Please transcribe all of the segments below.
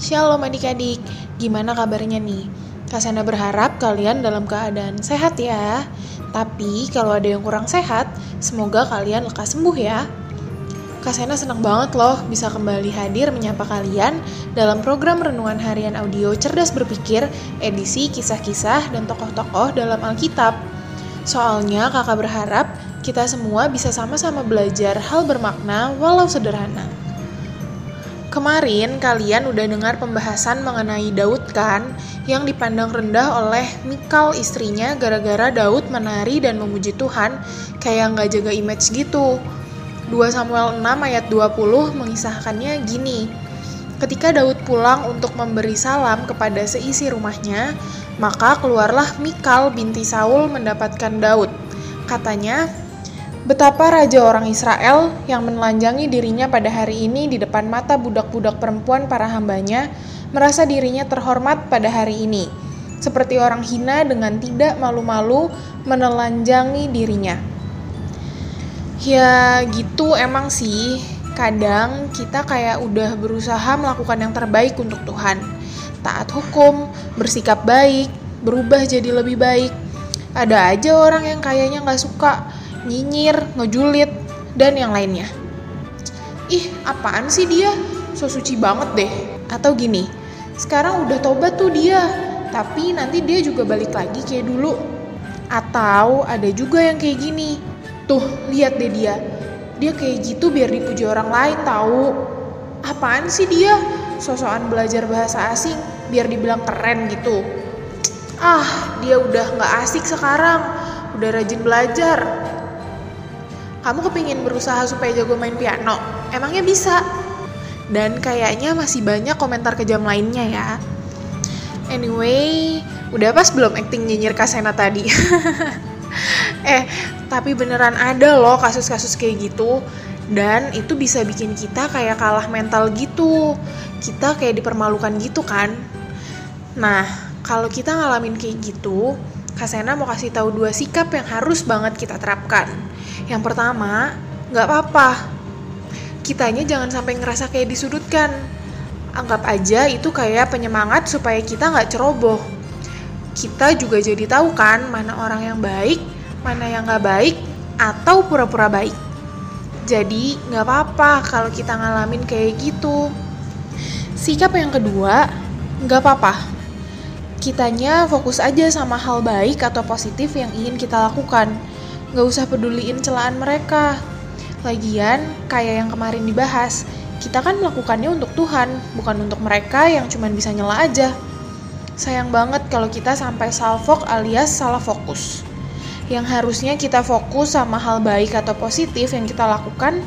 Shalom adik-adik, gimana kabarnya nih? Kasana berharap kalian dalam keadaan sehat ya. Tapi kalau ada yang kurang sehat, semoga kalian lekas sembuh ya. Kasana senang banget loh bisa kembali hadir menyapa kalian dalam program Renungan Harian Audio Cerdas Berpikir, edisi kisah-kisah dan tokoh-tokoh dalam Alkitab. Soalnya kakak berharap kita semua bisa sama-sama belajar hal bermakna walau sederhana. Kemarin kalian udah dengar pembahasan mengenai Daud kan, yang dipandang rendah oleh Mikal istrinya gara-gara Daud menari dan memuji Tuhan kayak gak jaga image gitu. 2 Samuel 6 ayat 20 mengisahkannya gini, ketika Daud pulang untuk memberi salam kepada seisi rumahnya, maka keluarlah Mikal binti Saul mendapatkan Daud. Katanya, betapa raja orang Israel yang menelanjangi dirinya pada hari ini di depan mata budak-budak perempuan para hambanya, merasa dirinya terhormat pada hari ini, seperti orang hina dengan tidak malu-malu menelanjangi dirinya. Ya gitu emang sih, kadang kita kayak udah berusaha melakukan yang terbaik untuk Tuhan. Taat hukum, bersikap baik, berubah jadi lebih baik. Ada aja orang yang kayaknya gak suka, nyinyir, ngejulit, dan yang lainnya. Ih, apaan sih dia? So suci banget deh. Atau gini, sekarang udah tobat tuh dia, tapi nanti dia juga balik lagi kayak dulu. Atau ada juga yang kayak gini, tuh lihat deh dia, dia kayak gitu biar dipuji orang lain tahu. Apaan sih dia? So-soan belajar bahasa asing biar dibilang keren gitu. Ah, dia udah gak asik sekarang, udah rajin belajar. Kamu kepingin berusaha supaya jago main piano? Emangnya bisa? Dan kayaknya masih banyak komentar kejam lainnya ya. Anyway, udah pas belum acting nyinyir Kasena tadi? Tapi beneran ada loh kasus-kasus kayak gitu. Dan itu bisa bikin kita kayak kalah mental gitu. Kita kayak dipermalukan gitu kan. Nah, kalau kita ngalamin kayak gitu, Kasena mau kasih tahu 2 sikap yang harus banget kita terapkan. Yang pertama, nggak apa-apa. Kitanya jangan sampai ngerasa kayak disudutkan. Anggap aja itu kayak penyemangat supaya kita nggak ceroboh. Kita juga jadi tahu kan mana orang yang baik, mana yang nggak baik, atau pura-pura baik. Jadi nggak apa-apa kalau kita ngalamin kayak gitu. Sikap yang kedua, nggak apa-apa. Kitanya fokus aja sama hal baik atau positif yang ingin kita lakukan. Gak usah peduliin celaan mereka. Lagian, kayak yang kemarin dibahas, kita kan melakukannya untuk Tuhan, bukan untuk mereka yang cuma bisa nyela aja. Sayang banget kalau kita sampai salfok alias salah fokus. Yang harusnya kita fokus sama hal baik atau positif yang kita lakukan,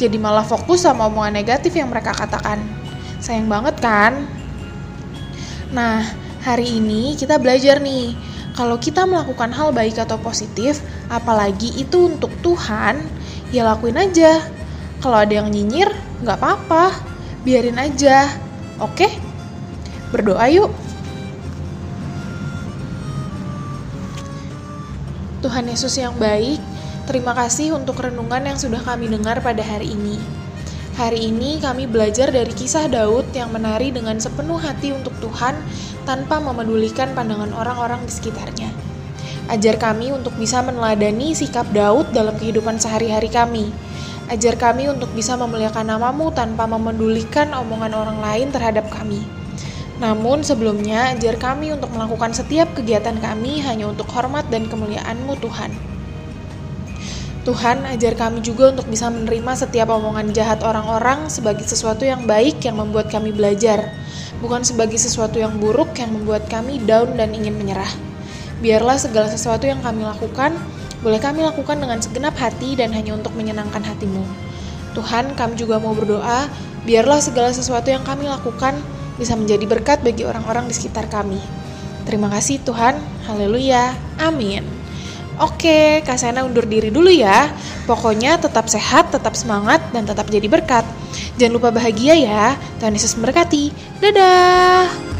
jadi malah fokus sama omongan negatif yang mereka katakan. Sayang banget kan? Nah, hari ini kita belajar nih, kalau kita melakukan hal baik atau positif, apalagi itu untuk Tuhan, ya lakuin aja. Kalau ada yang nyinyir, gak apa-apa, biarin aja, oke? Berdoa yuk. Tuhan Yesus yang baik, terima kasih untuk renungan yang sudah kami dengar pada hari ini. Hari ini kami belajar dari kisah Daud yang menari dengan sepenuh hati untuk Tuhan tanpa memedulikan pandangan orang-orang di sekitarnya. Ajar kami untuk bisa meneladani sikap Daud dalam kehidupan sehari-hari kami. Ajar kami untuk bisa memuliakan nama-Mu tanpa memedulikan omongan orang lain terhadap kami. Namun sebelumnya, ajar kami untuk melakukan setiap kegiatan kami hanya untuk hormat dan kemuliaan-Mu Tuhan. Tuhan, ajar kami juga untuk bisa menerima setiap omongan jahat orang-orang sebagai sesuatu yang baik yang membuat kami belajar, bukan sebagai sesuatu yang buruk yang membuat kami down dan ingin menyerah. Biarlah segala sesuatu yang kami lakukan, boleh kami lakukan dengan segenap hati dan hanya untuk menyenangkan hati-Mu. Tuhan, kami juga mau berdoa, biarlah segala sesuatu yang kami lakukan bisa menjadi berkat bagi orang-orang di sekitar kami. Terima kasih Tuhan, haleluya, amin. Oke, Kak Sena undur diri dulu ya. Pokoknya tetap sehat, tetap semangat, dan tetap jadi berkat. Jangan lupa bahagia ya. Tuhan Yesus memberkati. Dadah!